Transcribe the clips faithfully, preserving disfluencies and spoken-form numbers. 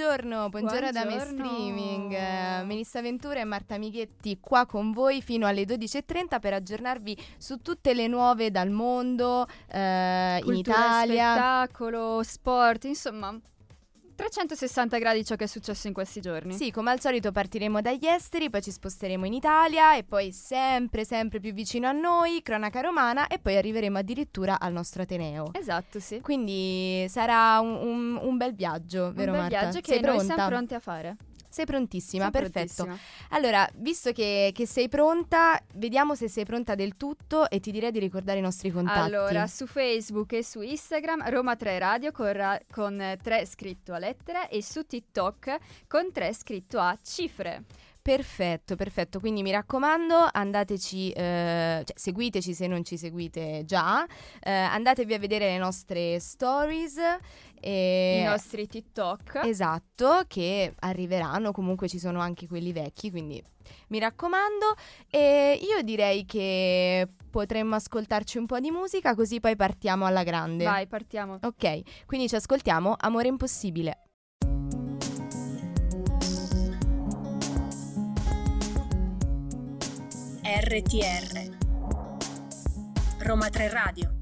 Buongiorno, buongiorno, buongiorno. Da Me Streaming, eh, Melissa Ventura e Marta Michetti qua con voi fino alle dodici e trenta per aggiornarvi su tutte le nuove dal mondo, eh, cultura, in Italia, spettacolo, sport, insomma trecentosessanta gradi ciò che è successo in questi giorni. Sì, come al solito partiremo dagli esteri, poi ci sposteremo in Italia e poi sempre sempre più vicino a noi, cronaca romana, e poi arriveremo addirittura al nostro Ateneo. Esatto, sì. Quindi sarà un, un, un bel viaggio, vero Marta? Un bel Marta? viaggio che sei noi pronta? Siamo pronti a fare. Sei prontissima, sei perfetto. Prontissima. Allora, visto che, che sei pronta, vediamo se sei pronta del tutto e ti direi di ricordare i nostri contatti. Allora, su Facebook e su Instagram Roma tre Radio con, ra- con tre scritto a lettere e su TikTok con tre scritto a cifre. Perfetto, perfetto, quindi mi raccomando andateci, eh, cioè, seguiteci se non ci seguite già, eh, andatevi a vedere le nostre stories e i nostri TikTok. Esatto, che arriveranno, comunque ci sono anche quelli vecchi, quindi mi raccomando. E io direi che potremmo ascoltarci un po' di musica, così poi partiamo alla grande. Vai, partiamo. Ok, quindi ci ascoltiamo Amore Impossibile. erre ti erre Roma tre Radio.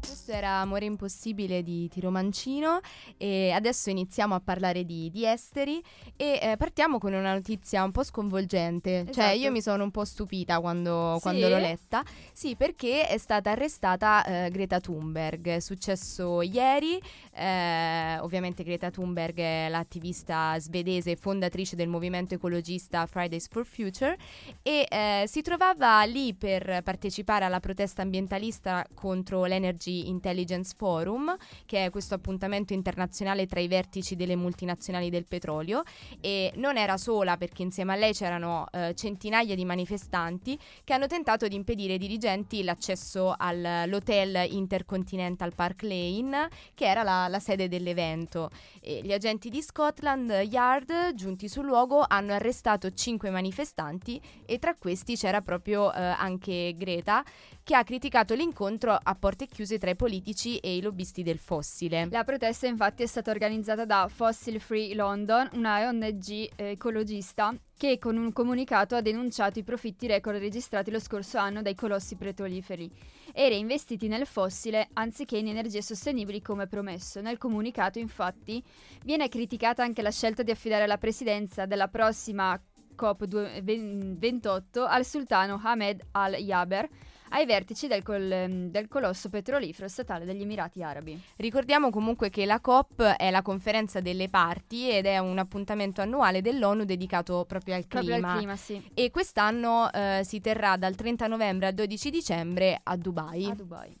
Questo era Amore Impossibile di Tiro Mancino e adesso iniziamo a parlare di, di esteri e eh, partiamo con una notizia un po' sconvolgente. Esatto. Cioè io mi sono un po' stupita quando, sì? quando l'ho letta. Sì, perché è stata arrestata eh, Greta Thunberg. È successo ieri. eh, Ovviamente Greta Thunberg è l'attivista svedese e fondatrice del movimento ecologista Fridays for Future e eh, si trovava lì per partecipare alla protesta ambientalista contro l'Energy Intelligence Forum, che è questo appuntamento internazionale tra i vertici delle multinazionali del petrolio, e non era sola perché insieme a lei c'erano eh, centinaia di manifestanti che hanno tentato di impedire ai dirigenti l'accesso all'hotel Intercontinental Park Lane, che era la, la sede dell'evento, e gli agenti di Scotland Yard giunti sul luogo hanno arrestato cinque manifestanti e tra questi c'era proprio eh, anche Greta, che ha criticato l'incontro a porte chiuse tra i politici e i lobbisti del fossile. La protesta infatti è stata organizzata da Fossil Free London, una O N G ecologista che con un comunicato ha denunciato i profitti record registrati lo scorso anno dai colossi petroliferi e reinvestiti nel fossile anziché in energie sostenibili come promesso. Nel comunicato infatti viene criticata anche la scelta di affidare la presidenza della prossima COP ventotto al sultano Ahmed Al-Jaber, ai vertici del, col, del colosso petrolifero statale degli Emirati Arabi. Ricordiamo comunque che la COP è la conferenza delle parti ed è un appuntamento annuale dell'ONU dedicato proprio al clima. Proprio al clima, sì. E quest'anno eh, si terrà dal trenta novembre al dodici dicembre a Dubai. A Dubai.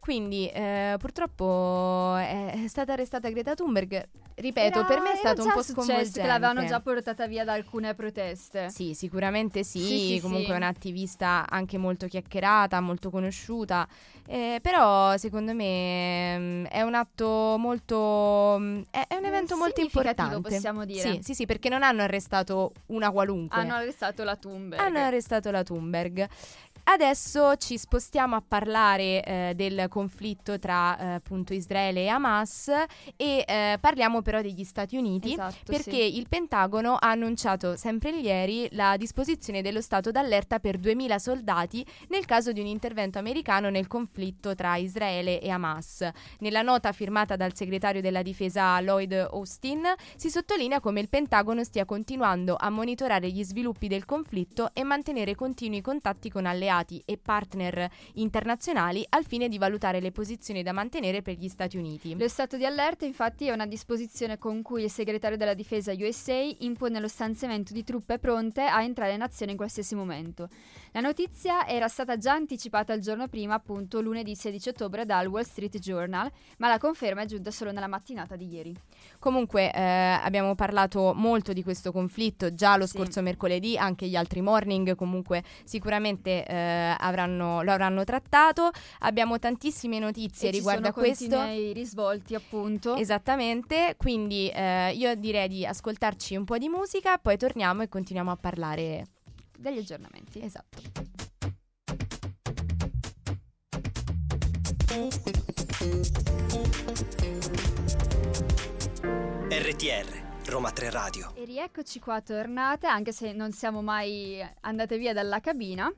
Quindi eh, purtroppo è stata arrestata Greta Thunberg. Ripeto, era, per me è stato un po' sconvolgente. Che l'avevano già portata via da alcune proteste. Sì, sicuramente sì, sì, sì comunque sì. È un'attivista anche molto chiacchierata, molto conosciuta, eh, però secondo me è un atto molto... è, è un evento eh, molto importante, possiamo dire. Sì, sì, sì, perché non hanno arrestato una qualunque. Hanno arrestato la Thunberg. Hanno arrestato la Thunberg. Adesso ci spostiamo a parlare eh, del conflitto tra eh, appunto Israele e Hamas e eh, parliamo però degli Stati Uniti. Esatto, perché sì. Il Pentagono ha annunciato sempre ieri la disposizione dello stato d'allerta per duemila soldati nel caso di un intervento americano nel conflitto tra Israele e Hamas. Nella nota firmata dal segretario della difesa Lloyd Austin si sottolinea come il Pentagono stia continuando a monitorare gli sviluppi del conflitto e mantenere continui contatti con alleati e partner internazionali al fine di valutare le posizioni da mantenere per gli Stati Uniti. Lo stato di allerta infatti è una disposizione con cui il segretario della difesa U S A impone lo stanziamento di truppe pronte a entrare in azione in qualsiasi momento. La notizia era stata già anticipata il giorno prima, appunto lunedì sedici ottobre, dal Wall Street Journal, ma la conferma è giunta solo nella mattinata di ieri. Comunque eh, abbiamo parlato molto di questo conflitto già lo sì. scorso mercoledì, anche gli altri morning comunque sicuramente eh, avranno, lo avranno trattato. Abbiamo tantissime notizie e riguardo a questo, ci sono continui risvolti, appunto. Esattamente, quindi eh, io direi di ascoltarci un po' di musica, poi torniamo e continuiamo a parlare degli aggiornamenti. Esatto. erre ti erre Roma tre Radio. E rieccoci qua tornate, anche se non siamo mai andate via dalla cabina,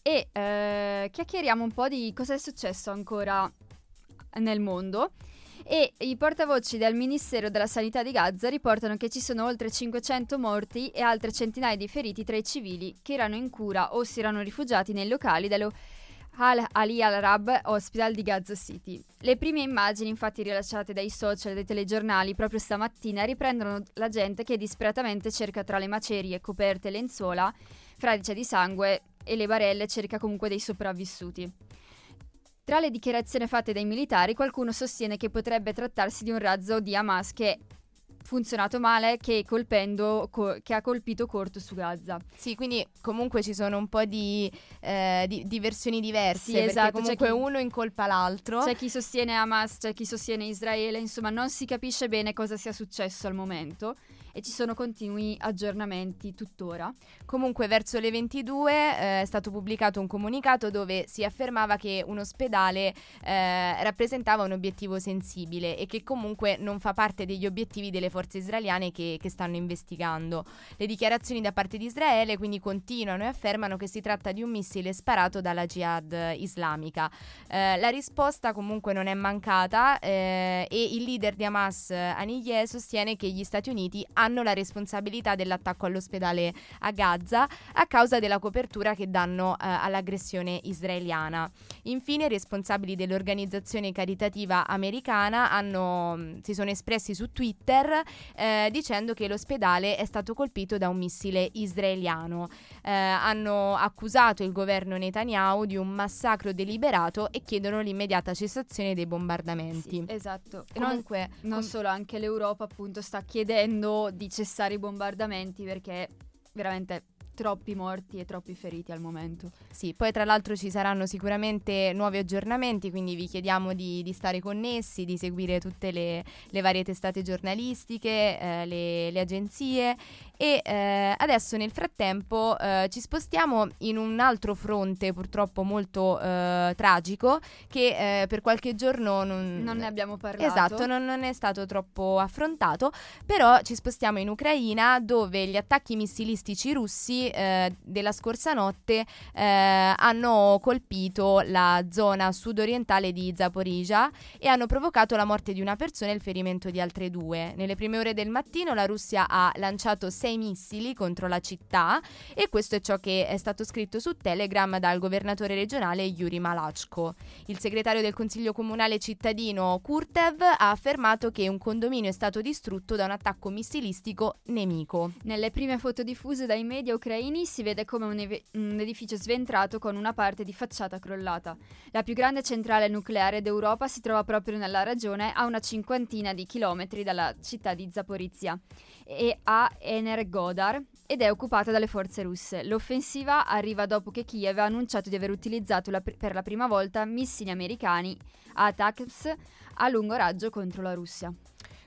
e eh, chiacchieriamo un po' di cosa è successo ancora nel mondo. E i portavoci del Ministero della Sanità di Gaza riportano che ci sono oltre cinquecento morti e altre centinaia di feriti tra i civili che erano in cura o si erano rifugiati nei locali dello Al-Ahli Arab Hospital di Gaza City. Le prime immagini, infatti, rilasciate dai social e dai telegiornali proprio stamattina, riprendono la gente che disperatamente cerca tra le macerie, coperte e lenzuola, fradicia di sangue e le barelle, cerca comunque dei sopravvissuti. Tra le dichiarazioni fatte dai militari, qualcuno sostiene che potrebbe trattarsi di un razzo di Hamas che funzionato male, che colpendo co- che ha colpito corto su Gaza. Sì, quindi comunque ci sono un po' di, eh, di, di versioni diverse, sì, perché esatto, comunque chi, uno incolpa l'altro. C'è chi sostiene Hamas, c'è chi sostiene Israele, insomma non si capisce bene cosa sia successo al momento e ci sono continui aggiornamenti tuttora. Comunque verso le ventidue eh, è stato pubblicato un comunicato dove si affermava che un ospedale eh, rappresentava un obiettivo sensibile e che comunque non fa parte degli obiettivi delle forze israeliane che, che stanno investigando. Le dichiarazioni da parte di Israele quindi continuano e affermano che si tratta di un missile sparato dalla Jihad islamica. Eh, la risposta comunque non è mancata eh, e il leader di Hamas Haniyeh sostiene che gli Stati Uniti hanno la responsabilità dell'attacco all'ospedale a Gaza a causa della copertura che danno eh, all'aggressione israeliana. Infine i responsabili dell'organizzazione caritativa americana hanno, si sono espressi su Twitter eh, dicendo che l'ospedale è stato colpito da un missile israeliano. Eh, hanno accusato il governo Netanyahu di un massacro deliberato e chiedono l'immediata cessazione dei bombardamenti. Sì, esatto. Comunque, non, non com- solo, anche l'Europa appunto sta chiedendo di cessare i bombardamenti perché veramente troppi morti e troppi feriti al momento. Sì, poi tra l'altro ci saranno sicuramente nuovi aggiornamenti, quindi vi chiediamo di, di stare connessi, di seguire tutte le, le varie testate giornalistiche, eh, le, le agenzie. E eh, adesso nel frattempo eh, ci spostiamo in un altro fronte purtroppo molto eh, tragico che eh, per qualche giorno non, non ne abbiamo parlato. Esatto, non, non è stato troppo affrontato, però ci spostiamo in Ucraina dove gli attacchi missilistici russi eh, della scorsa notte eh, hanno colpito la zona sudorientale di Zaporizhzhia e hanno provocato la morte di una persona e il ferimento di altre due. Nelle prime ore del mattino la Russia ha lanciato sei missili contro la città e questo è ciò che è stato scritto su Telegram dal governatore regionale Yuri Malachko. Il segretario del consiglio comunale cittadino Kurtev ha affermato che un condominio è stato distrutto da un attacco missilistico nemico. Nelle prime foto diffuse dai media ucraini si vede come un, ev- un edificio sventrato con una parte di facciata crollata. La più grande centrale nucleare d'Europa si trova proprio nella regione, a una cinquantina di chilometri dalla città di Zaporizhzhia e a Energodar ed è occupata dalle forze russe. L'offensiva arriva dopo che Kiev ha annunciato di aver utilizzato la pr- per la prima volta missili americani A T A C M S a lungo raggio contro la Russia.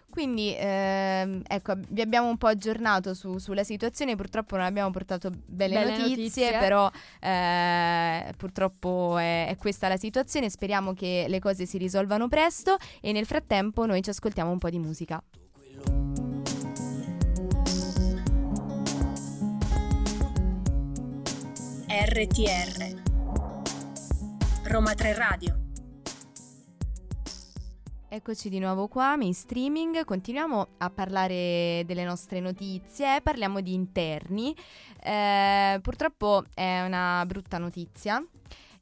Quindi ehm, ecco, vi abbiamo un po' aggiornato su, sulla situazione, purtroppo non abbiamo portato belle, belle notizie, notizie, però eh, purtroppo è, è questa la situazione, speriamo che le cose si risolvano presto e nel frattempo noi ci ascoltiamo un po' di musica. erre ti erre Roma tre Radio. Eccoci di nuovo qua, in streaming, continuiamo a parlare delle nostre notizie, parliamo di interni. Eh, purtroppo è una brutta notizia.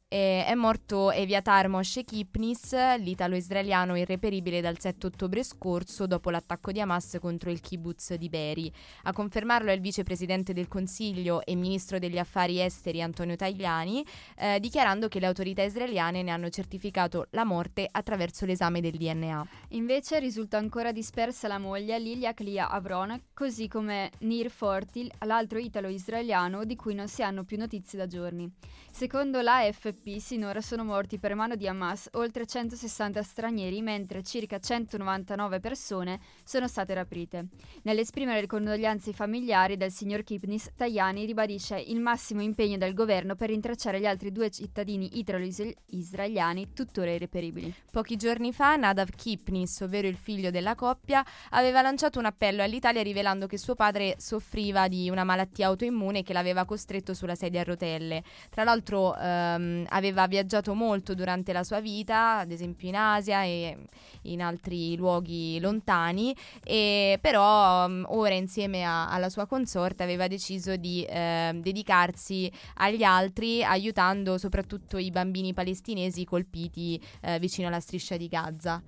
Eh, è morto Eviatar Moshe Kipnis, l'italo-israeliano irreperibile dal sette ottobre scorso dopo l'attacco di Hamas contro il kibbutz di Beri. A confermarlo è il vicepresidente del Consiglio e ministro degli affari esteri Antonio Tajani, eh, dichiarando che le autorità israeliane ne hanno certificato la morte attraverso l'esame del D N A. Invece risulta ancora dispersa la moglie Lilia Klia Avron, così come Nir Fortil, l'altro italo-israeliano di cui non si hanno più notizie da giorni. Secondo l'A F P P sinora sono morti per mano di Hamas oltre centosessanta stranieri, mentre circa centonovantanove persone sono state rapite. Nell'esprimere le condoglianze ai familiari del signor Kipnis, Tajani ribadisce il massimo impegno del governo per rintracciare gli altri due cittadini italo-israeliani tuttora irreperibili. Pochi giorni fa Nadav Kipnis, ovvero il figlio della coppia, aveva lanciato un appello all'Italia rivelando che suo padre soffriva di una malattia autoimmune che l'aveva costretto sulla sedia a rotelle. Tra l'altro ehm, aveva viaggiato molto durante la sua vita, ad esempio in Asia e in altri luoghi lontani, e però um, ora insieme a, alla sua consorte aveva deciso di eh, dedicarsi agli altri, aiutando soprattutto i bambini palestinesi colpiti eh, vicino alla striscia di Gaza.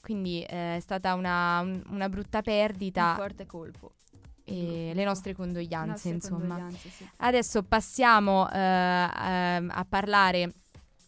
Quindi eh, è stata una, una brutta perdita. Un forte colpo. E le nostre condoglianze, le nostre insomma. Condoglianze, sì. Adesso passiamo eh, a parlare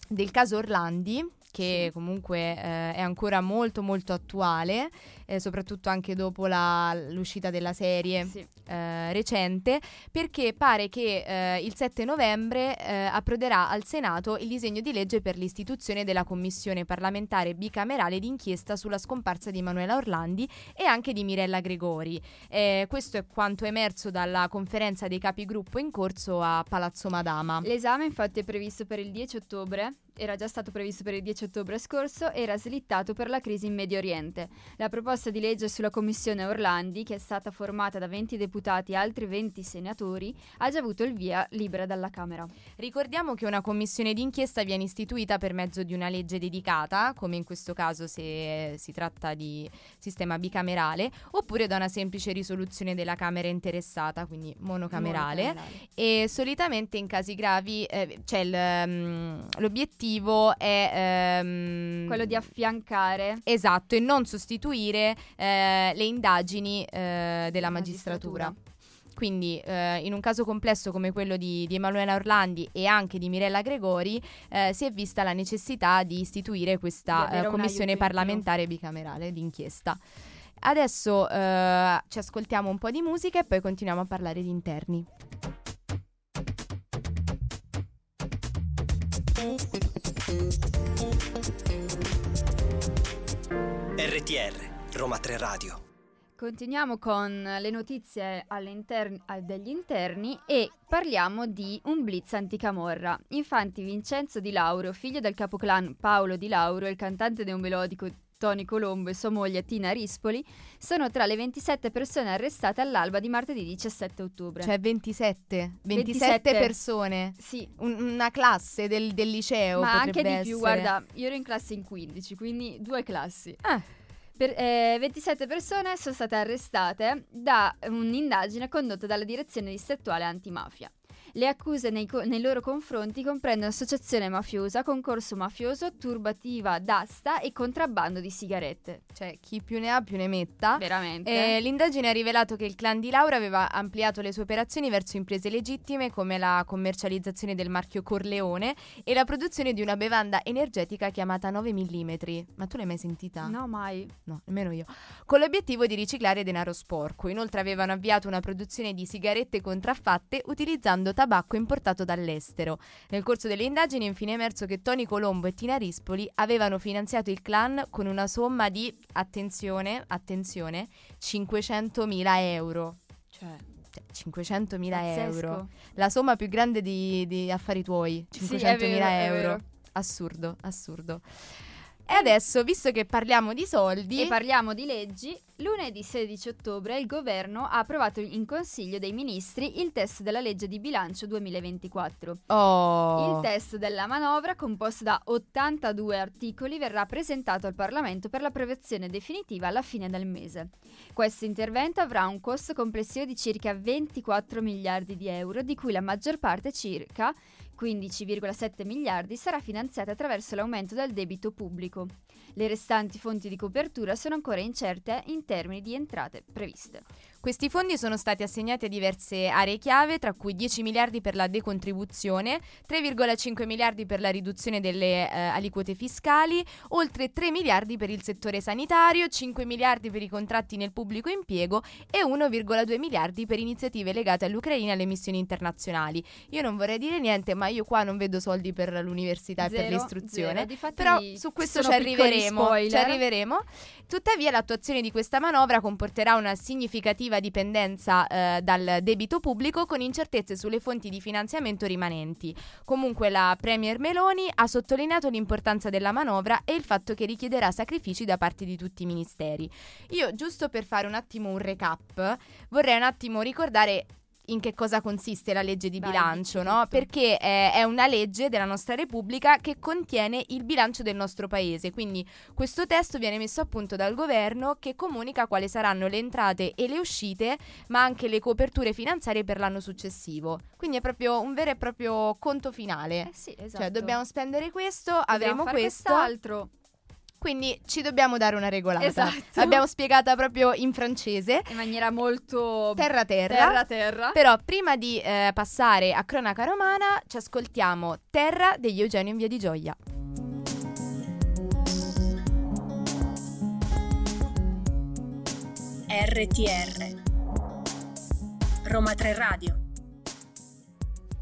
del caso Orlandi, che comunque eh, è ancora molto molto attuale, eh, soprattutto anche dopo la, l'uscita della serie sì. eh, recente, perché pare che eh, il sette novembre eh, approderà al Senato il disegno di legge per l'istituzione della commissione parlamentare bicamerale d'inchiesta sulla scomparsa di Emanuela Orlandi e anche di Mirella Gregori. Eh, questo è quanto emerso dalla conferenza dei capigruppo in corso a Palazzo Madama. L'esame infatti è previsto per il dieci ottobre. Era già stato previsto per il dieci ottobre scorso e era slittato per la crisi in Medio Oriente. La proposta di legge sulla commissione Orlandi, che è stata formata da venti deputati e altri venti senatori, ha già avuto il via libera dalla Camera. Ricordiamo che una commissione d'inchiesta viene istituita per mezzo di una legge dedicata, come in questo caso se si tratta di sistema bicamerale, oppure da una semplice risoluzione della Camera interessata, quindi monocamerale. monocamerale. E solitamente in casi gravi eh, c'è il, l'obiettivo è ehm... quello di affiancare, esatto, e non sostituire eh, le indagini eh, della magistratura, magistratura. Quindi eh, in un caso complesso come quello di, di Emanuela Orlandi e anche di Mirella Gregori eh, si è vista la necessità di istituire questa di eh, commissione parlamentare bicamerale d'inchiesta. Adesso eh, ci ascoltiamo un po' di musica e poi continuiamo a parlare di interni. R T R, Roma tre Radio. Continuiamo con le notizie degli interni e parliamo di un blitz anticamorra. Infatti Vincenzo Di Lauro, figlio del capoclan Paolo Di Lauro, il cantante neomelodico Tony Colombo e sua moglie Tina Rispoli sono tra le ventisette persone arrestate all'alba di martedì diciassette ottobre. Cioè ventisette ventisette, ventisette persone. Sì, un, una classe del, del liceo. Ma anche di essere. Più, guarda, io ero in classe in quindici, quindi due classi. Ah. Per, eh, ventisette persone sono state arrestate da un'indagine condotta dalla direzione distrettuale antimafia. Le accuse nei, co- nei loro confronti comprendono associazione mafiosa, concorso mafioso, turbativa d'asta e contrabbando di sigarette. Cioè, chi più ne ha più ne metta. Veramente. Eh, l'indagine ha rivelato che il clan Di Laura aveva ampliato le sue operazioni verso imprese legittime come la commercializzazione del marchio Corleone e la produzione di una bevanda energetica chiamata nove millimetri. Ma tu l'hai mai sentita? No, mai. No, nemmeno io. Con l'obiettivo di riciclare denaro sporco. Inoltre avevano avviato una produzione di sigarette contraffatte utilizzando tabacco importato dall'estero. Nel corso delle indagini è infine emerso che Tony Colombo e Tina Rispoli avevano finanziato il clan con una somma di, attenzione, attenzione, cinquecentomila euro. Cioè, cioè cinquecentomila euro. La somma più grande di, di affari tuoi, cinquecentomila sì, euro. Assurdo, assurdo. E adesso, visto che parliamo di soldi e parliamo di leggi, lunedì sedici ottobre il governo ha approvato in Consiglio dei Ministri il testo della legge di bilancio duemilaventiquattro. Oh. Il testo della manovra, composto da ottantadue articoli, verrà presentato al Parlamento per l'approvazione definitiva alla fine del mese. Questo intervento avrà un costo complessivo di circa ventiquattro miliardi di euro, di cui la maggior parte, circa quindici virgola sette miliardi, sarà finanziata attraverso l'aumento del debito pubblico. Le restanti fonti di copertura sono ancora incerte in termini di entrate previste. Questi fondi sono stati assegnati a diverse aree chiave, tra cui dieci miliardi per la decontribuzione, tre virgola cinque miliardi per la riduzione delle eh, aliquote fiscali, oltre tre miliardi per il settore sanitario, cinque miliardi per i contratti nel pubblico impiego e uno virgola due miliardi per iniziative legate all'Ucraina e alle missioni internazionali. Io non vorrei dire niente, ma io qua non vedo soldi per l'università zero, e per l'istruzione, però su questo ci arriveremo, ci arriveremo. Tuttavia l'attuazione di questa manovra comporterà una significativa dipendenza eh, dal debito pubblico, con incertezze sulle fonti di finanziamento rimanenti. Comunque la Premier Meloni ha sottolineato l'importanza della manovra e il fatto che richiederà sacrifici da parte di tutti i ministeri. Io, giusto per fare un attimo un recap, vorrei un attimo ricordare in che cosa consiste la legge di Vai, bilancio, no? Perché eh, è una legge della nostra Repubblica che contiene il bilancio del nostro paese. Quindi questo testo viene messo a punto dal governo, che comunica quali saranno le entrate e le uscite, ma anche le coperture finanziarie per l'anno successivo. Quindi è proprio un vero e proprio conto finale. Eh sì, esatto. Cioè dobbiamo spendere questo, dobbiamo avremo questo, quest'altro. Quindi ci dobbiamo dare una regolata. Esatto. L'abbiamo spiegata proprio in francese, in maniera molto terra terra. Terra terra. Però prima di eh, passare a Cronaca Romana, ci ascoltiamo Terra degli Eugenio in Via di Gioia. R T R Roma tre Radio.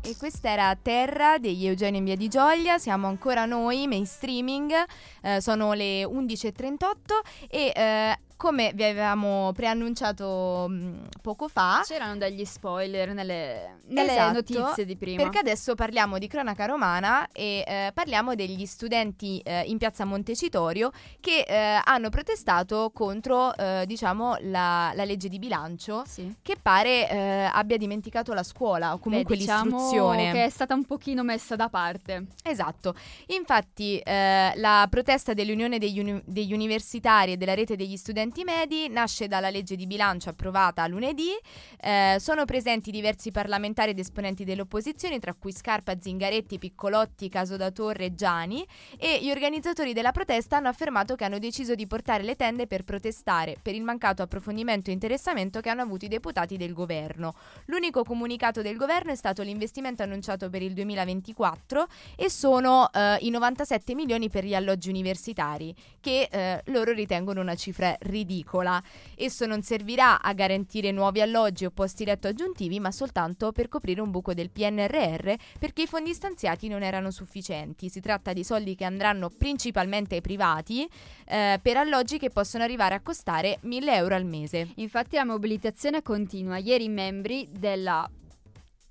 E questa era Terra degli Eugenio in Via di Gioia. Siamo ancora noi, mainstreaming, eh, sono le undici e trentotto e eh, come vi avevamo preannunciato mh, poco fa, c'erano degli spoiler nelle, nelle esatto, notizie di prima, perché adesso parliamo di Cronaca Romana e eh, parliamo degli studenti eh, in piazza Montecitorio che eh, hanno protestato contro eh, diciamo la, la legge di bilancio, sì, che pare eh, abbia dimenticato la scuola o comunque Beh, diciamo l'istruzione, che è stata un pochino messa da parte. Esatto, infatti eh, la protesta dell'Unione degli, uni- degli Universitari e della Rete degli Studenti Medi nasce dalla legge di bilancio approvata lunedì. Eh, sono presenti diversi parlamentari ed esponenti dell'opposizione, tra cui Scarpa, Zingaretti, Piccolotti, Casodatorre e Giani, e gli organizzatori della protesta hanno affermato che hanno deciso di portare le tende per protestare per il mancato approfondimento e interessamento che hanno avuto i deputati del governo. L'unico comunicato del governo è stato l'investimento annunciato per il duemilaventiquattro e sono eh, i novantasette milioni per gli alloggi universitari, che eh, loro ritengono una cifra ridicola. Esso non servirà a garantire nuovi alloggi o posti letto aggiuntivi, ma soltanto per coprire un buco del P N R R, perché i fondi stanziati non erano sufficienti. Si tratta di soldi che andranno principalmente ai privati eh, per alloggi che possono arrivare a costare mille euro al mese. Infatti la mobilitazione continua. Ieri i membri della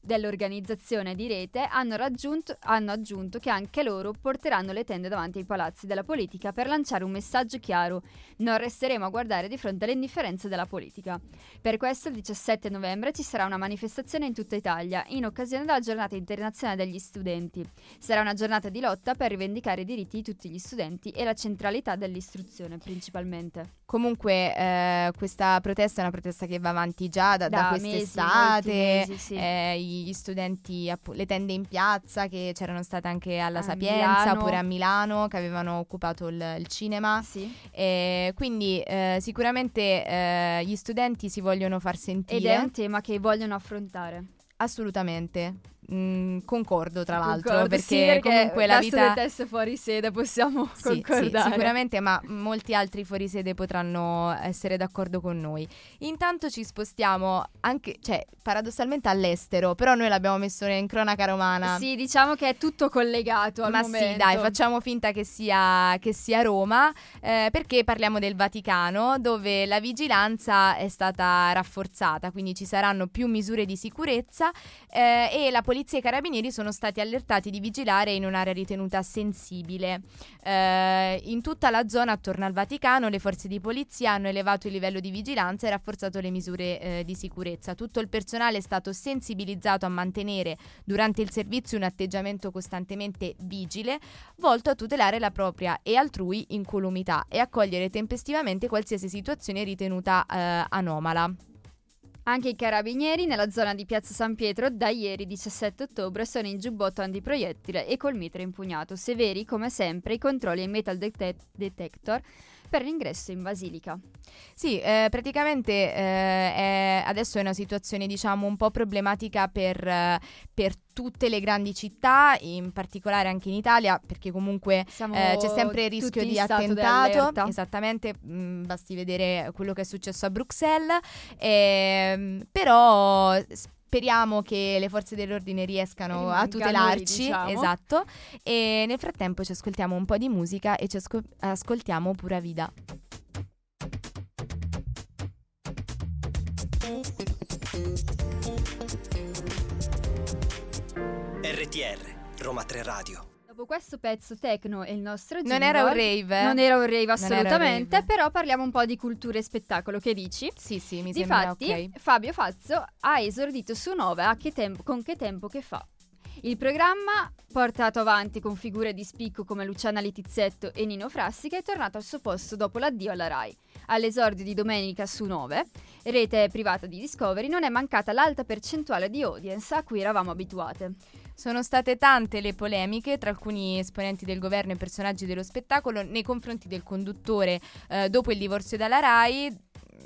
dell'organizzazione di Rete hanno, raggiunto, hanno aggiunto che anche loro porteranno le tende davanti ai palazzi della politica per lanciare un messaggio chiaro: non resteremo a guardare di fronte all'indifferenza della politica. Per questo il diciassette novembre ci sarà una manifestazione in tutta Italia in occasione della giornata internazionale degli studenti. Sarà una giornata di lotta per rivendicare i diritti di tutti gli studenti e la centralità dell'istruzione principalmente. Comunque eh, questa protesta è una protesta che va avanti già da, da, da quest'estate, mesi, sì. eh, gli studenti, le tende in piazza che c'erano state anche alla a Sapienza, Milano, pure a Milano, che avevano occupato il, il cinema, sì. eh, quindi eh, sicuramente eh, gli studenti si vogliono far sentire. Ed è un tema che vogliono affrontare. Assolutamente, mm, concordo tra l'altro, concordo, perché, sì, perché comunque la vita del test fuori sede possiamo sì, concordare sì, sicuramente, ma molti altri fuori sede potranno essere d'accordo con noi. Intanto ci spostiamo anche, cioè paradossalmente all'estero, però noi l'abbiamo messo in Cronaca Romana. Sì, diciamo che è tutto collegato al ma momento. Ma sì, dai, facciamo finta che sia, che sia Roma, eh, perché parliamo del Vaticano, dove la vigilanza è stata rafforzata, quindi ci saranno più misure di sicurezza. Eh, e la polizia e i carabinieri sono stati allertati di vigilare in un'area ritenuta sensibile. Eh, in tutta la zona attorno al Vaticano le forze di polizia hanno elevato il livello di vigilanza e rafforzato le misure eh, di sicurezza. Tutto il personale è stato sensibilizzato a mantenere durante il servizio un atteggiamento costantemente vigile, volto a tutelare la propria e altrui incolumità e a cogliere tempestivamente qualsiasi situazione ritenuta eh, anomala. Anche i carabinieri nella zona di Piazza San Pietro da ieri diciassette ottobre sono in giubbotto antiproiettile e col mitra impugnato. Severi come sempre i controlli ai metal detect- detector per l'ingresso in Basilica. Sì, eh, praticamente eh, è, adesso è una situazione diciamo un po' problematica per, eh, per tutte le grandi città, in particolare anche in Italia, perché comunque eh, c'è sempre il rischio di attentato. Esattamente, mh, basti vedere quello che è successo a Bruxelles, eh, però speriamo che le forze dell'ordine riescano a tutelarci, noi, diciamo. Esatto. E nel frattempo ci ascoltiamo un po' di musica e ci asco- ascoltiamo Pura Vida. R T R, Roma tre Radio. Dopo questo pezzo techno e il nostro jingle, non era un rave, eh? non era un rave assolutamente, un rave. Però parliamo un po' di cultura e spettacolo, che dici? Sì, sì, mi Difatti, sembra ok. Fabio Fazio ha esordito su Nova a che tem- con Che tempo che fa. Il programma, portato avanti con figure di spicco come Luciana Litizzetto e Nino Frassica, è tornato al suo posto dopo l'addio alla Rai. All'esordio di domenica su Nove, rete privata di Discovery, non è mancata l'alta percentuale di audience a cui eravamo abituate. Sono state tante le polemiche tra alcuni esponenti del governo e personaggi dello spettacolo nei confronti del conduttore eh, dopo il divorzio dalla Rai,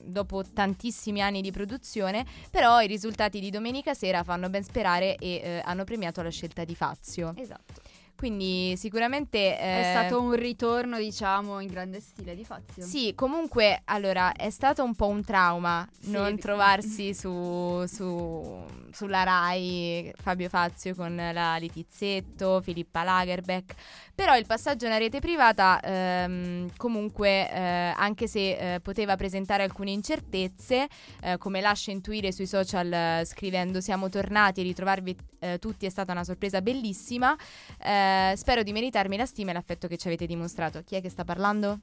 dopo tantissimi anni di produzione, però i risultati di domenica sera fanno ben sperare e eh, hanno premiato la scelta di Fazio. Esatto. Quindi sicuramente eh, è stato un ritorno diciamo in grande stile di Fazio. Sì, comunque allora è stato un po' un trauma, sì, non vi... trovarsi su, su sulla Rai Fabio Fazio con la Litizzetto, Filippa Lagerbeck. Però il passaggio a una rete privata ehm, comunque eh, anche se eh, poteva presentare alcune incertezze eh, come lascia intuire sui social eh, scrivendo "siamo tornati e ritrovarvi eh, tutti è stata una sorpresa bellissima. Eh, Spero di meritarmi la stima e l'affetto che ci avete dimostrato". Chi è che sta parlando?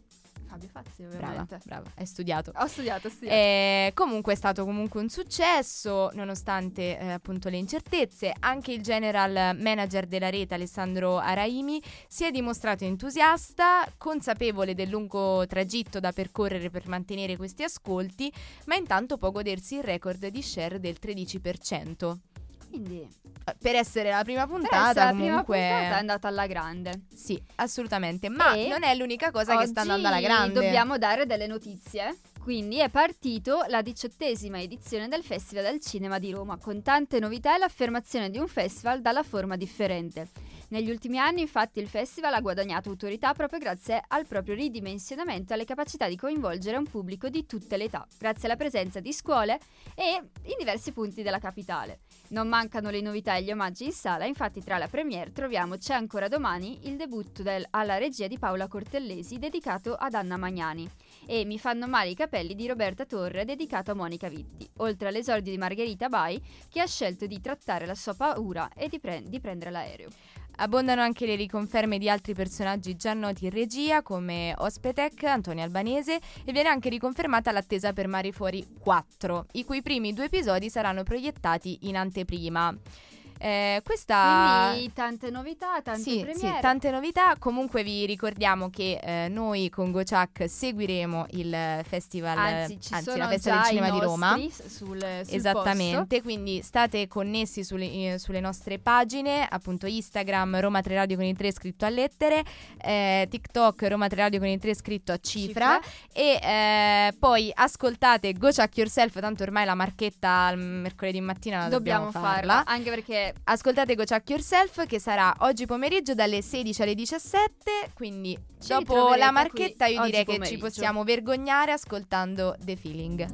Fabio Fazio, ovviamente. Brava, brava, hai studiato. Ho studiato, sì. Eh, comunque è stato comunque un successo, nonostante eh, appunto le incertezze. Anche il general manager della rete, Alessandro Araimi, si è dimostrato entusiasta, consapevole del lungo tragitto da percorrere per mantenere questi ascolti, ma intanto può godersi il record di share del tredici per cento. Quindi, per essere la prima puntata, la comunque prima puntata è andata alla grande. Sì, assolutamente. Ma e non è l'unica cosa che sta andando alla grande. Dobbiamo dare delle notizie. Quindi è partito la diciottesima edizione del Festival del Cinema di Roma, con tante novità e l'affermazione di un festival dalla forma differente. Negli ultimi anni, infatti, il festival ha guadagnato autorità proprio grazie al proprio ridimensionamento e alle capacità di coinvolgere un pubblico di tutte le età, grazie alla presenza di scuole e in diversi punti della capitale. Non mancano le novità e gli omaggi in sala, infatti tra la premiere troviamo C'è ancora domani, il debutto del, alla regia di Paola Cortellesi, dedicato ad Anna Magnani, e Mi fanno male i capelli di Roberta Torre, dedicato a Monica Vitti, oltre all'esordio di Margherita Bai, che ha scelto di trattare la sua paura e di, pre- di prendere l'aereo. Abbondano anche le riconferme di altri personaggi già noti in regia come Ospetec, Antonio Albanese, e viene anche riconfermata l'attesa per Mari Fuori quattro, i cui primi due episodi saranno proiettati in anteprima. Eh, questa... Quindi tante novità, tante sì, premiere. Sì, tante novità. Comunque vi ricordiamo che eh, noi con GoCiak seguiremo il festival, anzi, ci anzi sono la festa del cinema di Roma sul, sul esattamente posto. Quindi state connessi sulle, eh, sulle nostre pagine, appunto Instagram Roma tre Radio con il tre scritto a lettere, eh, TikTok Roma tre Radio con il tre scritto a cifra, cifra. E eh, poi ascoltate GoCiak Yourself, tanto ormai la marchetta al mercoledì mattina la dobbiamo, dobbiamo farla. farla Anche perché ascoltate GoCiak Yourself, che sarà oggi pomeriggio dalle sedici alle diciassette. Quindi ci dopo la marchetta io direi pomeriggio. Che ci possiamo vergognare ascoltando The Feeling.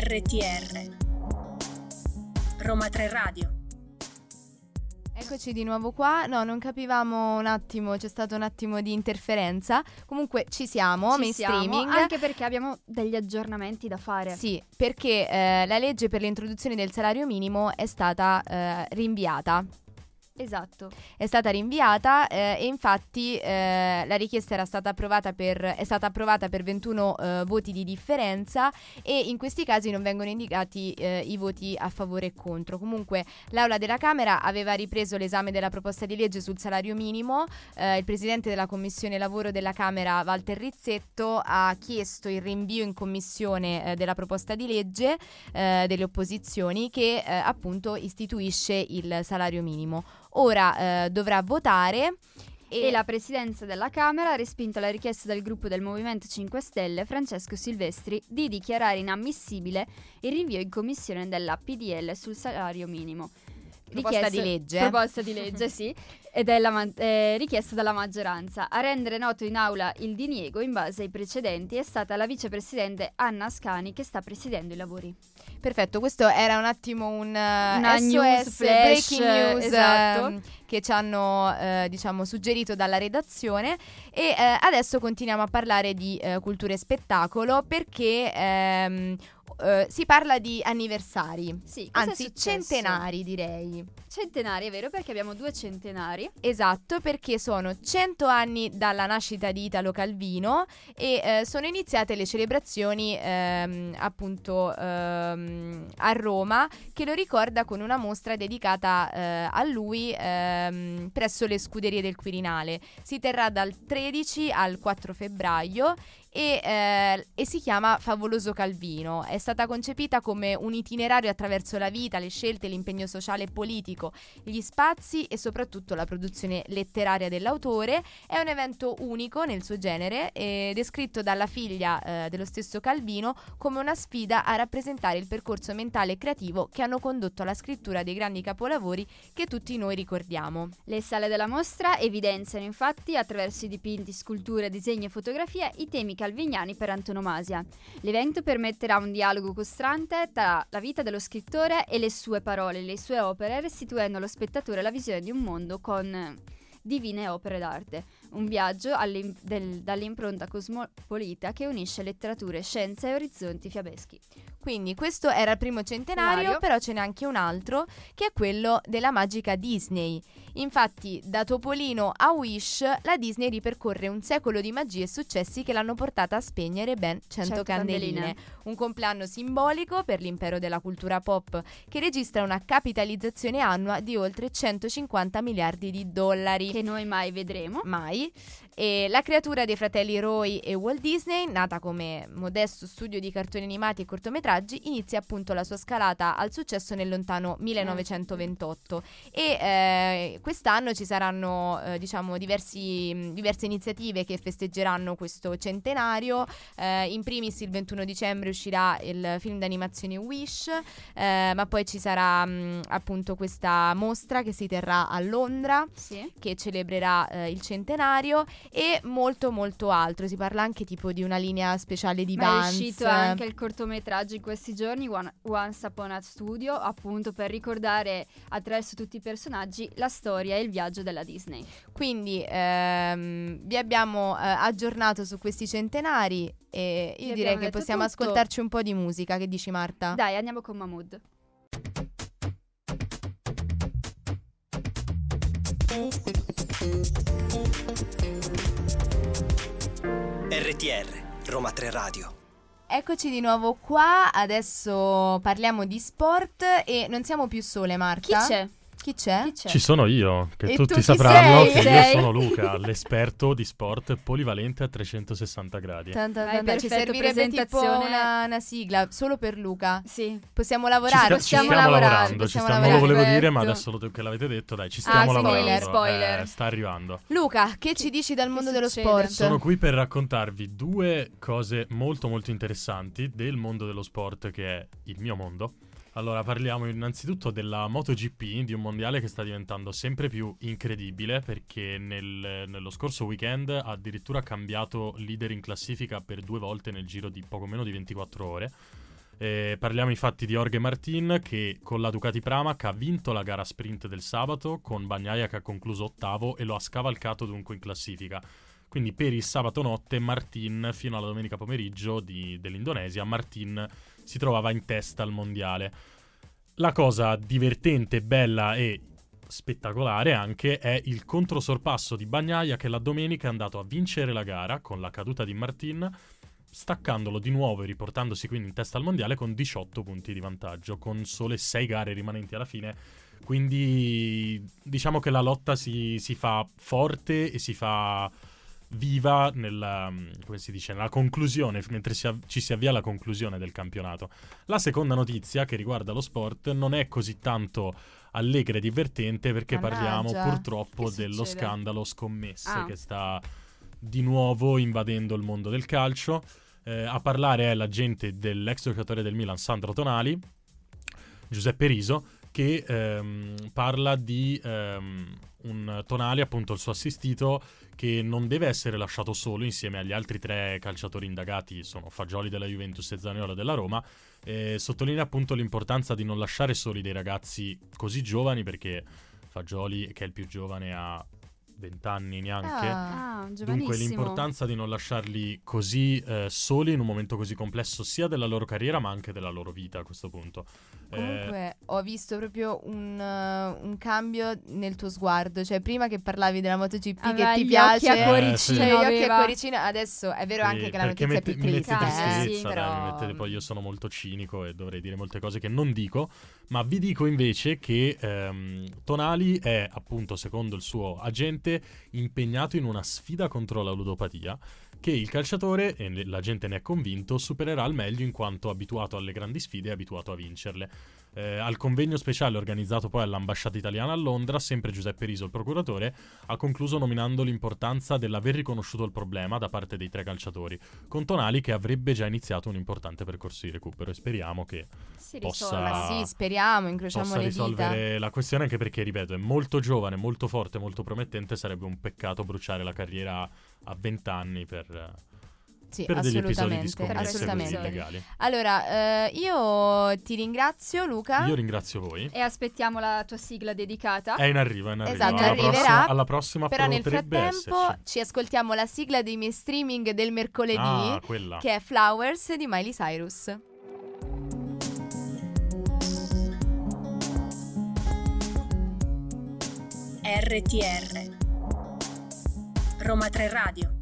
R T R Roma tre Radio. Eccoci di nuovo qua. No, non capivamo un attimo, c'è stato un attimo di interferenza. Comunque ci siamo, ci mainstreaming. Siamo, anche perché abbiamo degli aggiornamenti da fare. Sì, perché eh, la legge per l'introduzione del salario minimo è stata eh, rinviata. Esatto. È stata rinviata eh, e infatti eh, la richiesta era stata approvata per, è stata approvata per ventuno eh, voti di differenza, e in questi casi non vengono indicati eh, i voti a favore e contro. Comunque l'Aula della Camera aveva ripreso l'esame della proposta di legge sul salario minimo. Eh, il Presidente della Commissione Lavoro della Camera, Walter Rizzetto, ha chiesto il rinvio in Commissione eh, della proposta di legge eh, delle opposizioni che eh, appunto istituisce il salario minimo. ora eh, dovrà votare. E la presidenza della Camera ha respinto la richiesta del gruppo del Movimento cinque Stelle Francesco Silvestri di dichiarare inammissibile il rinvio in commissione della P D L sul salario minimo. Richiesta di legge. Proposta di legge, sì. Ed è la, eh, richiesta dalla maggioranza. A rendere noto in aula il diniego in base ai precedenti è stata la vicepresidente Anna Ascani, che sta presiedendo i lavori. Perfetto, questo era un attimo un uh, una S O S, news, breaking news, esatto. uh, che ci hanno uh, diciamo suggerito dalla redazione. E uh, adesso continuiamo a parlare di uh, cultura e spettacolo, perché um, Uh, si parla di anniversari, sì, anzi centenari, direi. Centenari, è vero, perché abbiamo due centenari. Esatto, perché sono cento anni dalla nascita di Italo Calvino e uh, sono iniziate le celebrazioni um, appunto um, a Roma, che lo ricorda con una mostra dedicata uh, a lui um, presso le scuderie del Quirinale. Si terrà dal tredici al quattro febbraio. E, eh, e si chiama Favoloso Calvino. È stata concepita come un itinerario attraverso la vita, le scelte, l'impegno sociale e politico, gli spazi e soprattutto la produzione letteraria dell'autore. È un evento unico nel suo genere, eh, descritto dalla figlia eh, dello stesso Calvino come una sfida a rappresentare il percorso mentale e creativo che hanno condotto alla scrittura dei grandi capolavori che tutti noi ricordiamo. Le sale della mostra evidenziano infatti, attraverso i dipinti, sculture, disegni e fotografie, i temi che calviniani per antonomasia. L'evento permetterà un dialogo costante tra la vita dello scrittore e le sue parole, le sue opere, restituendo allo spettatore la visione di un mondo con divine opere d'arte, un viaggio del, dall'impronta cosmopolita che unisce letterature, scienze e orizzonti fiabeschi. Quindi questo era il primo centenario, Mario. Però ce n'è anche un altro, che è quello della magica Disney. Infatti, da Topolino a Wish, la Disney ripercorre un secolo di magie e successi che l'hanno portata a spegnere ben cento candeline. candeline. Un compleanno simbolico per l'impero della cultura pop, che registra una capitalizzazione annua di oltre centocinquanta miliardi di dollari. Che noi mai vedremo. Mai. E la creatura dei fratelli Roy e Walt Disney, nata come modesto studio di cartoni animati e cortometraggi, inizia appunto la sua scalata al successo nel lontano millenovecentoventotto. E eh, quest'anno ci saranno eh, diciamo diversi, mh, diverse iniziative che festeggeranno questo centenario. Eh, in primis il ventuno dicembre uscirà il film d'animazione Wish, eh, ma poi ci sarà mh, appunto questa mostra che si terrà a Londra, sì, che celebrerà eh, il centenario. E molto molto altro. Si parla anche tipo di una linea speciale di Ma dance. È uscito anche il cortometraggio in questi giorni, One, Once Upon a Studio, appunto per ricordare attraverso tutti i personaggi la storia e il viaggio della Disney. Quindi ehm, vi abbiamo eh, aggiornato su questi centenari e io vi direi che possiamo tutto. Ascoltarci un po' di musica. Che dici, Marta? Dai, andiamo con Mahmood. R T R, Roma tre Radio. Eccoci di nuovo qua, adesso parliamo di sport e non siamo più sole, Marta. Chi c'è? Chi c'è? Chi c'è? Ci sono io, che e tutti tu sapranno sei? Che sei? Io sono Luca, l'esperto di sport polivalente a trecentosessanta gradi. Tanto, tanto, tanto. Ci servirebbe tipo una, una sigla solo per Luca. Sì. Possiamo lavorare. Ci, sta, possiamo ci stiamo lavorare, lavorando, possiamo ci stiamo, lavorare. Lo volevo dire, ma adesso che l'avete detto, dai, ci stiamo ah, lavorando. Spoiler, spoiler. Eh, sta arrivando. Luca, che, che ci dici dal mondo dello sport? Sono qui per raccontarvi due cose molto molto interessanti del mondo dello sport, che è il mio mondo. Allora, parliamo innanzitutto della MotoGP, di un mondiale che sta diventando sempre più incredibile, perché nel, nello scorso weekend ha addirittura cambiato leader in classifica per due volte nel giro di poco meno di ventiquattro ore. Eh, parliamo infatti di Jorge Martin, che con la Ducati Pramac ha vinto la gara sprint del sabato, con Bagnaia che ha concluso ottavo e lo ha scavalcato dunque in classifica. Quindi per il sabato notte Martin, fino alla domenica pomeriggio di, dell'Indonesia, Martin si trovava in testa al mondiale. La cosa divertente, bella e spettacolare anche è il controsorpasso di Bagnaia, che la domenica è andato a vincere la gara con la caduta di Martin, staccandolo di nuovo e riportandosi quindi in testa al mondiale con diciotto punti di vantaggio, con sole sei gare rimanenti alla fine. Quindi diciamo che la lotta si, si fa forte e si fa viva nella, come si dice, nella conclusione, mentre si av- ci si avvia alla conclusione del campionato. La seconda notizia, che riguarda lo sport, non è così tanto allegra e divertente, perché Managgia. parliamo purtroppo dello scandalo scommesse ah. che sta di nuovo invadendo il mondo del calcio. Eh, a parlare è l'agente dell'ex giocatore del Milan Sandro Tonali, Giuseppe Riso, che ehm, parla di ehm, un Tonali, appunto il suo assistito, che non deve essere lasciato solo insieme agli altri tre calciatori indagati, sono Fagioli della Juventus e Zaniolo della Roma. Eh, sottolinea appunto l'importanza di non lasciare soli dei ragazzi così giovani, perché Fagioli, che è il più giovane, ha venti anni neanche, ah, dunque l'importanza di non lasciarli così eh, soli in un momento così complesso, sia della loro carriera ma anche della loro vita a questo punto. Comunque eh, ho visto proprio un, uh, un cambio nel tuo sguardo, cioè prima che parlavi della MotoGP ah, che beh, ti gli piace, occhi a cuoricino, eh, sì. cioè, gli occhi a cuoricino, adesso è vero sì, anche che la notizia mette, è più critica, mi metti eh, sì, dai, però... mi mettete, poi io sono molto cinico e dovrei dire molte cose che non dico, ma vi dico invece che ehm, Tonali è, appunto, secondo il suo agente, impegnato in una sfida contro la ludopatia che il calciatore, e la gente ne è convinto, supererà al meglio in quanto abituato alle grandi sfide e abituato a vincerle. Eh, al convegno speciale organizzato poi all'ambasciata italiana a Londra, sempre Giuseppe Riso, il procuratore, ha concluso nominando l'importanza dell'aver riconosciuto il problema da parte dei tre calciatori, con Tonali che avrebbe già iniziato un importante percorso di recupero, e speriamo che si possa, sì, speriamo, incrociamo possa le risolvere dita. La questione, anche perché, ripeto, è molto giovane, molto forte, molto promettente, sarebbe un peccato bruciare la carriera a vent'anni per... Sì, per degli episodi di scommesse così illegali. Allora, eh, io ti ringrazio, Luca. Io ringrazio voi. E aspettiamo la tua sigla dedicata. È in arrivo, è in arrivo. Esatto, alla arriverà. Prossima, alla prossima. Però nel frattempo esserci. Ci ascoltiamo la sigla dei miei streaming del mercoledì, ah, che è Flowers di Miley Cyrus. R T R Roma tre Radio.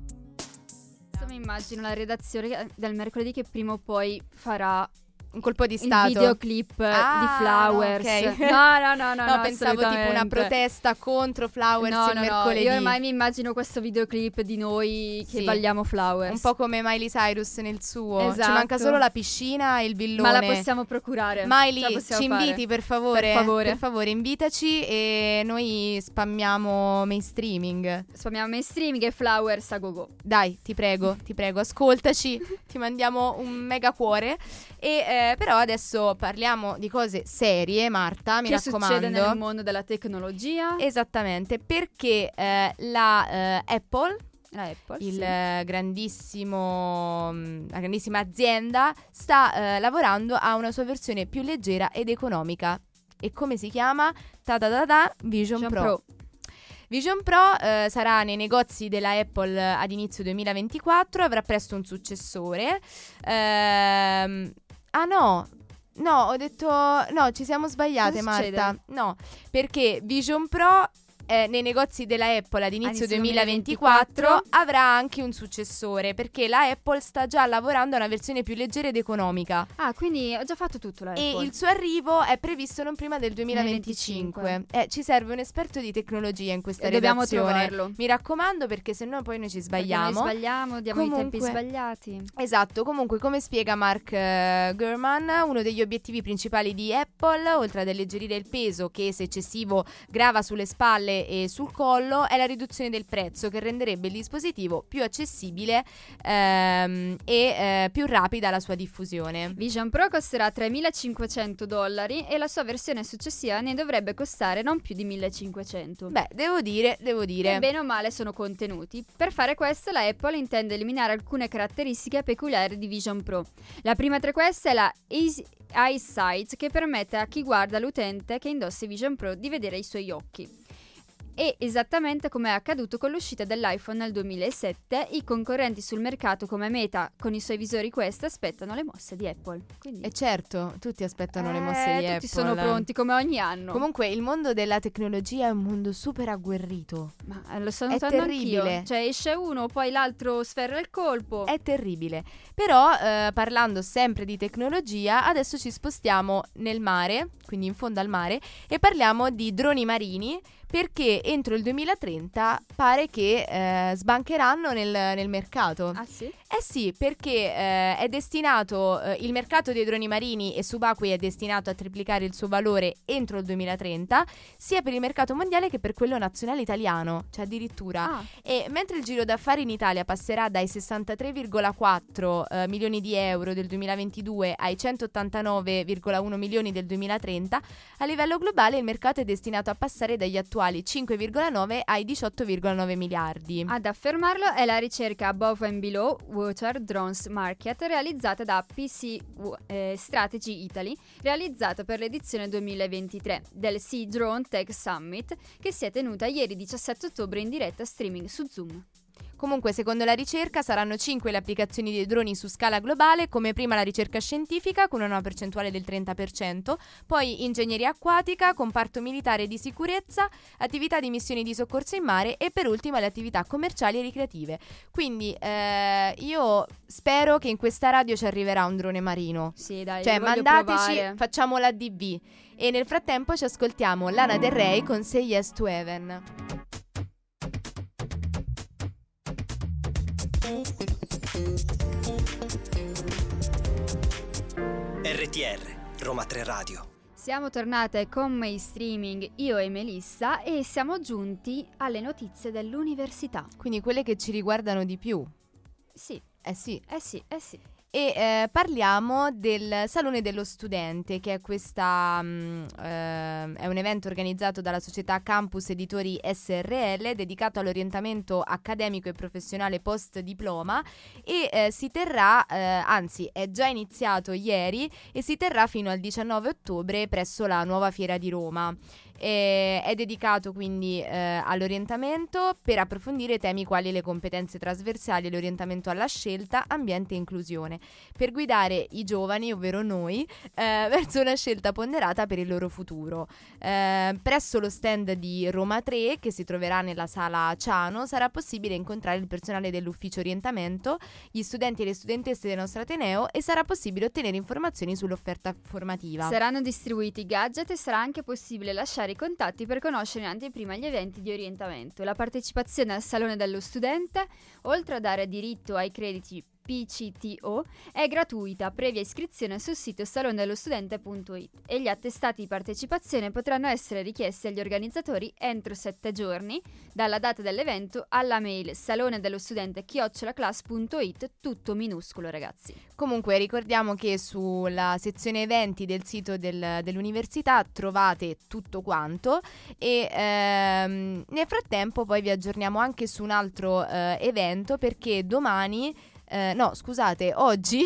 Immagino la redazione del mercoledì che prima o poi farà un colpo di stato, il videoclip ah, di Flowers. Okay. No, no, no, no, no, no, pensavo tipo una protesta contro Flowers, no, il no, mercoledì. No, io ormai mi immagino questo videoclip di noi che sì. balliamo Flowers. Un po' come Miley Cyrus nel suo. Esatto. Ci manca solo la piscina e il villone. Ma la possiamo procurare. Miley, possiamo ci inviti fare. per favore. Per favore. Per favore, invitaci e noi spammiamo mainstreaming. Spammiamo mainstreaming e Flowers a gogo. Dai, ti prego, ti prego, ascoltaci. Ti mandiamo un mega cuore e eh, Eh, però adesso parliamo di cose serie, Marta, mi che raccomando. Che succede nel mondo della tecnologia? Esattamente, perché eh, la eh, Apple, la Apple, il sì. grandissimo, la grandissima azienda, sta eh, lavorando a una sua versione più leggera ed economica. E come si chiama? Ta da da da, Vision, Vision Pro. Pro. Vision Pro eh, sarà nei negozi della Apple ad inizio duemilaventiquattro, avrà presto un successore. Ehm... Ah no, no, ho detto, no, ci siamo sbagliate, Marta, no, perché Vision Pro eh, nei negozi della Apple ad inizio duemilaventiquattro avrà anche un successore, perché la Apple sta già lavorando a una versione più leggera ed economica. Ah, quindi ho già fatto tutto la Apple. E il suo arrivo è previsto non prima del duemilaventicinque. duemilaventicinque. Eh, ci serve un esperto di tecnologia in questa e redazione. Dobbiamo trovarlo. Mi raccomando, perché se no poi noi ci sbagliamo. Perché noi sbagliamo, diamo comunque, i tempi sbagliati. Esatto, comunque come spiega Mark uh, Gurman, uno degli obiettivi principali di Apple, oltre ad alleggerire il peso che se eccessivo grava sulle spalle e sul collo, è la riduzione del prezzo, che renderebbe il dispositivo più accessibile ehm, e eh, più rapida la sua diffusione. Vision Pro costerà tremilacinquecento dollari e la sua versione successiva ne dovrebbe costare non più di millecinquecento. Beh, devo dire, devo dire. E bene o male sono contenuti. Per fare questo la Apple intende eliminare alcune caratteristiche peculiari di Vision Pro. La prima tra queste è la EyeSight, che permette a chi guarda l'utente che indossa Vision Pro di vedere i suoi occhi. E esattamente come è accaduto con l'uscita dell'iPhone nel duemilasette, i concorrenti sul mercato come Meta con i suoi visori Quest aspettano le mosse di Apple. Quindi... E certo, tutti aspettano eh, le mosse di tutti Apple. Tutti sono pronti come ogni anno. Comunque il mondo della tecnologia è un mondo super agguerrito. Ma lo sto notando anch'io. Cioè esce uno, poi l'altro sferra il colpo. È terribile. Però eh, parlando sempre di tecnologia, adesso ci spostiamo nel mare, quindi in fondo al mare, e parliamo di droni marini. perché entro il duemilatrenta pare che eh, sbancheranno nel, nel mercato. Ah sì? Eh sì, perché eh, è destinato, eh, il mercato dei droni marini e subacquei è destinato a triplicare il suo valore entro il duemilatrenta, sia per il mercato mondiale che per quello nazionale italiano, cioè addirittura. Ah. E mentre il giro d'affari in Italia passerà dai sessantatré virgola quattro eh, milioni di euro del duemilaventidue ai centottantanove virgola uno milioni del duemilatrenta, a livello globale il mercato è destinato a passare dagli attuali cinque virgola nove ai diciotto virgola nove miliardi. Ad affermarlo è la ricerca Above and Below Water Drones Market realizzata da P C eh, Strategy Italy, realizzata per l'edizione duemilaventitré del Sea Drone Tech Summit, che si è tenuta ieri diciassette ottobre in diretta streaming su Zoom. Comunque, secondo la ricerca, saranno cinque le applicazioni dei droni su scala globale, come prima la ricerca scientifica, con una percentuale del trenta per cento, poi ingegneria acquatica, comparto militare di sicurezza, attività di missioni di soccorso in mare e per ultima le attività commerciali e ricreative. Quindi eh, io spero che in questa radio ci arriverà un drone marino. Sì, dai, cioè, mandateci, provare. Facciamo la D B. E nel frattempo ci ascoltiamo Lana Del Rey con Say Yes to Heaven. R T R, Roma tre Radio. Siamo tornate con Mainstreaming, io e Melissa, e siamo giunti alle notizie dell'università. Quindi quelle che ci riguardano di più. Sì. Eh sì. Eh sì, eh sì. E eh, parliamo del Salone dello Studente, che è questa mh, eh, è un evento organizzato dalla società Campus Editori S R L, dedicato all'orientamento accademico e professionale post diploma, e eh, si terrà, eh, anzi è già iniziato ieri e si terrà fino al diciannove ottobre presso la Nuova Fiera di Roma. E è dedicato quindi eh, all'orientamento, per approfondire temi quali le competenze trasversali, l'orientamento alla scelta, ambiente e inclusione, per guidare i giovani, ovvero noi, eh, verso una scelta ponderata per il loro futuro. Eh, presso lo stand di Roma tre, che si troverà nella sala Ciano, sarà possibile incontrare il personale dell'ufficio orientamento, gli studenti e le studentesse del nostro ateneo, e sarà possibile ottenere informazioni sull'offerta formativa. Saranno distribuiti gadget e sarà anche possibile lasciare i contatti per conoscere in anteprima gli eventi di orientamento. La partecipazione al Salone dello Studente, oltre a dare diritto ai crediti P C T O, è gratuita, previa iscrizione sul sito salone dello studente punto it, e gli attestati di partecipazione potranno essere richiesti agli organizzatori entro sette giorni dalla data dell'evento alla mail salone dello studente chiocciola class punto it, tutto minuscolo, ragazzi. Comunque ricordiamo che sulla sezione eventi del sito del, dell'università trovate tutto quanto, e ehm, nel frattempo poi vi aggiorniamo anche su un altro eh, evento, perché domani Eh, no, scusate, oggi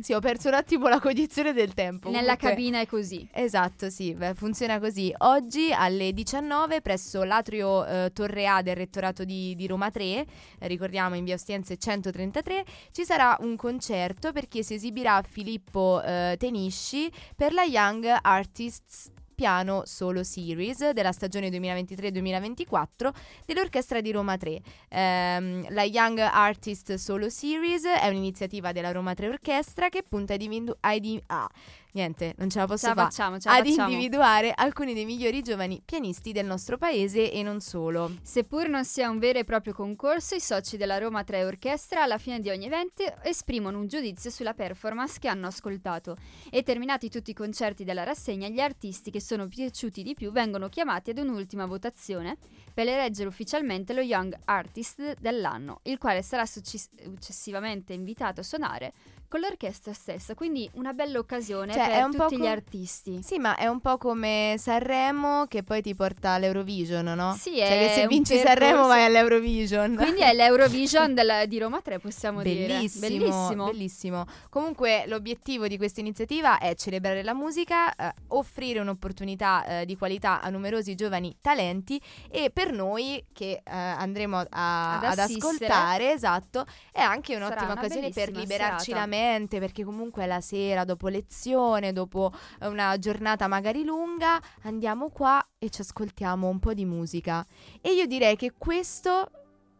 sì, ho perso un attimo la cognizione del tempo. Nella comunque cabina è così. Esatto, sì, funziona così. Oggi alle diciannove presso l'atrio eh, Torre A del Rettorato di, di Roma tre, eh, ricordiamo in via Ostiense centotrentatré, ci sarà un concerto, perché si esibirà Filippo eh, Tenisci per la Young Artists Piano Solo Series della stagione duemilaventitré duemilaventiquattro dell'Orchestra di Roma tre. Ehm, la Young Artist Solo Series è un'iniziativa della Roma tre Orchestra che punta ad individu- di- ah, niente, non ce la posso ce la facciamo, ce la ad facciamo. individuare alcuni dei migliori giovani pianisti del nostro paese e non solo. Seppur non sia un vero e proprio concorso, i soci della Roma tre Orchestra alla fine di ogni evento esprimono un giudizio sulla performance che hanno ascoltato, e terminati tutti i concerti della rassegna, gli artisti che sono piaciuti di più vengono chiamati ad un'ultima votazione per eleggere ufficialmente lo Young Artist dell'anno, il quale sarà successivamente invitato a suonare con l'orchestra stessa. Quindi una bella occasione, cioè, per tutti com- gli artisti. Sì, ma è un po' come Sanremo, che poi ti porta all'Eurovision, no? Sì, cioè, è che se vinci Sanremo vai all'Eurovision. Quindi è l'Eurovision della, di Roma tre, possiamo bellissimo, dire Bellissimo Bellissimo Comunque l'obiettivo di questa iniziativa è celebrare la musica, eh, offrire un'opportunità eh, di qualità a numerosi giovani talenti, e per noi che eh, andremo a, ad, ad ascoltare, esatto, è anche un'ottima occasione per liberarci serata. la mente, perché comunque è la sera dopo lezione, dopo una giornata magari lunga, andiamo qua e ci ascoltiamo un po' di musica. E io direi che questo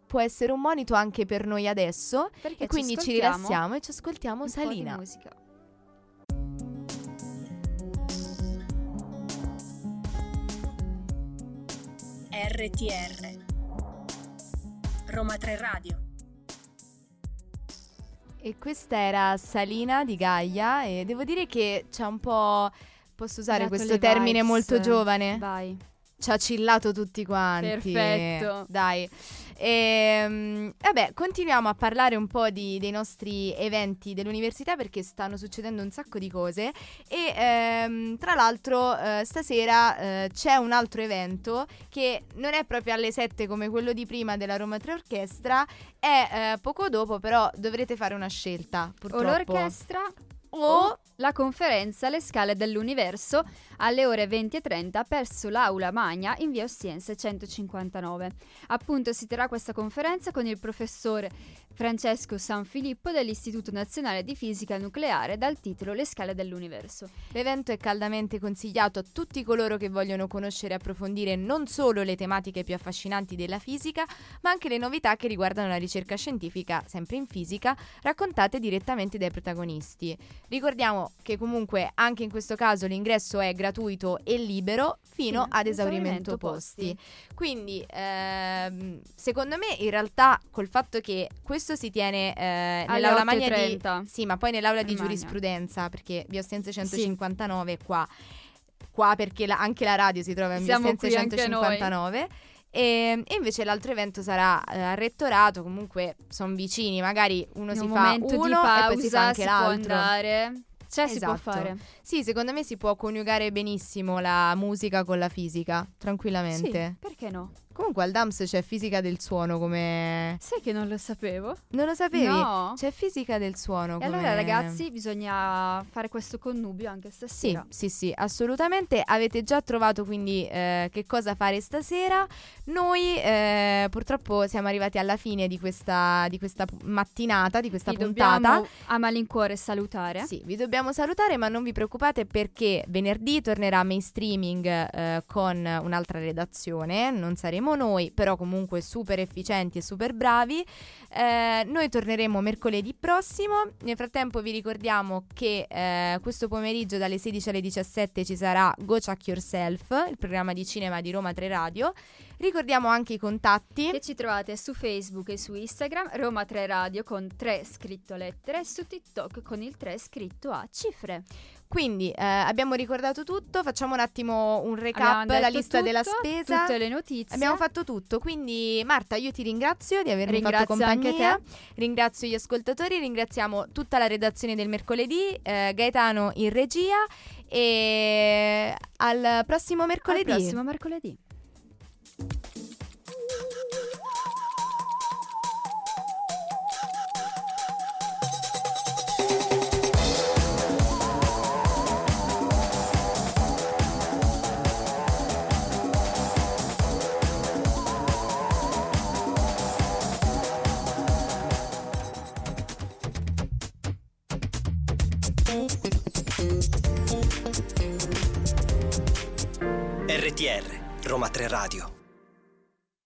può essere un monito anche per noi adesso, perché e quindi ci rilassiamo e ci ascoltiamo un Salina po' di musica. R T R Roma tre Radio. E questa era Salina di Gaia, e devo dire che c'è un po', posso usare dato questo termine vibes, molto giovane? Vai. Ci ha cillato tutti quanti. Perfetto. Dai. E, vabbè, continuiamo a parlare un po' di, dei nostri eventi dell'università, perché stanno succedendo un sacco di cose. E ehm, tra l'altro eh, stasera eh, c'è un altro evento che non è proprio alle sette come quello di prima della Roma tre Orchestra, è eh, poco dopo, però dovrete fare una scelta, purtroppo. O l'orchestra o la conferenza Le Scale dell'Universo alle ore venti e trenta presso l'Aula Magna in via Ostiense centocinquantanove. Appunto, si terrà questa conferenza con il professore Francesco Sanfilippo dell'Istituto Nazionale di Fisica Nucleare, dal titolo Le Scale dell'Universo. L'evento è caldamente consigliato a tutti coloro che vogliono conoscere e approfondire non solo le tematiche più affascinanti della fisica, ma anche le novità che riguardano la ricerca scientifica, sempre in fisica, raccontate direttamente dai protagonisti. Ricordiamo che comunque anche in questo caso l'ingresso è gratuito e libero fino sì, ad esaurimento posti. posti. Quindi ehm, secondo me in realtà, col fatto che questo si tiene eh, nell'aula magna di, sì, ma poi nell'aula di magna. Giurisprudenza, perché via Ostiense centocinquantanove è sì. qua qua perché la, anche la radio si trova in via Ostiense centocinquantanove, e, e invece l'altro evento sarà eh, al rettorato. Comunque sono vicini, magari uno in si un fa uno di pausa, e poi si fa anche si l'altro. Cioè, esatto. Si può fare. Sì, secondo me si può coniugare benissimo la musica con la fisica, tranquillamente. Sì, perché no? Comunque al D A M S c'è fisica del suono come... Sai che non lo sapevo? Non lo sapevi? No. C'è fisica del suono e come... Allora ragazzi, bisogna fare questo connubio anche stasera. Sì, sì, sì, assolutamente. Avete già trovato quindi eh, che cosa fare stasera. Noi eh, purtroppo siamo arrivati alla fine di questa, di questa mattinata, di questa vi puntata. Dobbiamo a malincuore salutare. Sì, vi dobbiamo salutare, ma non vi preoccupate, perché venerdì tornerà Mainstreaming eh, con un'altra redazione. Non saremo noi, però comunque super efficienti e super bravi. Eh, noi torneremo mercoledì prossimo. Nel frattempo vi ricordiamo che eh, questo pomeriggio dalle sedici alle diciassette ci sarà Go Check Yourself, il programma di cinema di Roma tre Radio. Ricordiamo anche i contatti, che ci trovate su Facebook e su Instagram Roma tre Radio con tre scritto a lettere, e su TikTok con il tre scritto a cifre. Quindi eh, abbiamo ricordato tutto. Facciamo un attimo un recap, la lista tutto, della spesa, tutte le notizie. Abbiamo fatto tutto. Quindi Marta, io ti ringrazio di avermi ringrazio fatto compagnia anche te. Ringrazio gli ascoltatori, ringraziamo tutta la redazione del mercoledì, eh, Gaetano in regia. E al prossimo mercoledì. Al prossimo mercoledì. R T R Roma tre Radio.